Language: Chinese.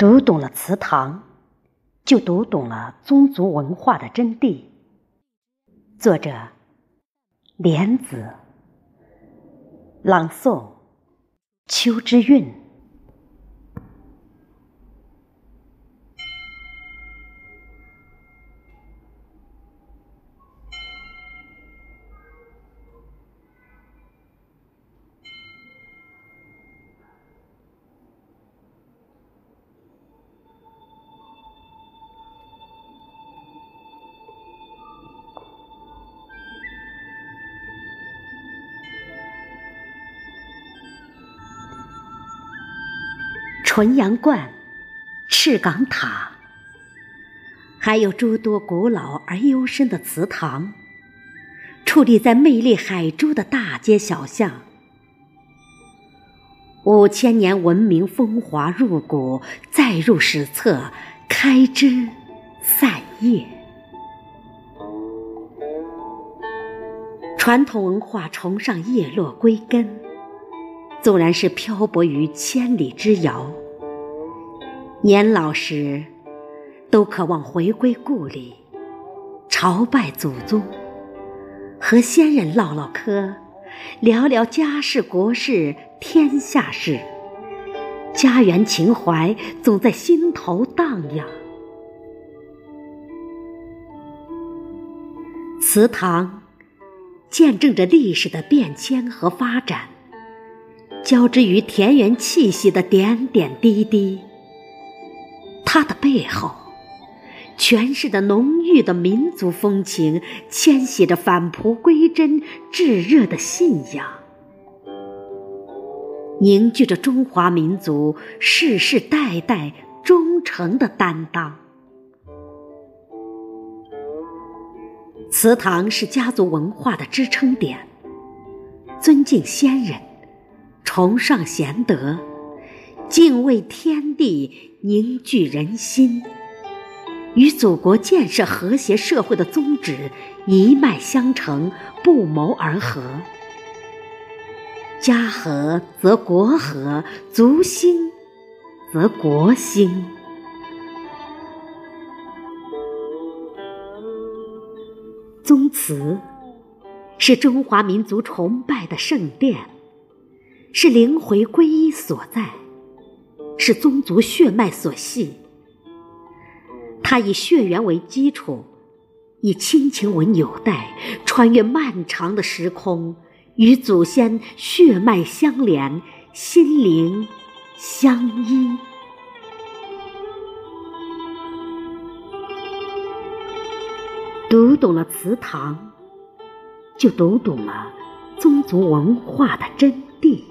读懂了祠堂，就读懂了宗族文化的真谛。作者：莲子，朗诵：秋之韵。纯阳观、赤岗塔，还有诸多古老而幽深的祠堂，矗立在魅力海珠的大街小巷。5000年文明风华入骨，再入史册，开枝散叶。传统文化崇尚叶落归根，纵然是漂泊于千里之遥，年老时都渴望回归故里，朝拜祖宗，和先人唠唠嗑，聊聊家事国事天下事，家园情怀总在心头荡漾。祠堂见证着历史的变迁和发展，交织于田园气息的点点滴滴，它的背后诠释着浓郁的民族风情，牵系着返璞归真炙热的信仰，凝聚着中华民族世世代代忠诚的担当。祠堂是家族文化的支撑点，尊敬先人，崇尚贤德，敬畏天地，凝聚人心，与祖国建设和谐社会的宗旨一脉相承，不谋而合。家和则国和，族兴则国兴。宗祠是中华民族崇拜的圣殿，是灵魂皈依所在，是宗族血脉所系。它以血缘为基础，以亲情为纽带，穿越漫长的时空，与祖先血脉相连，心灵相依。读懂了祠堂，就读懂了宗族文化的真谛。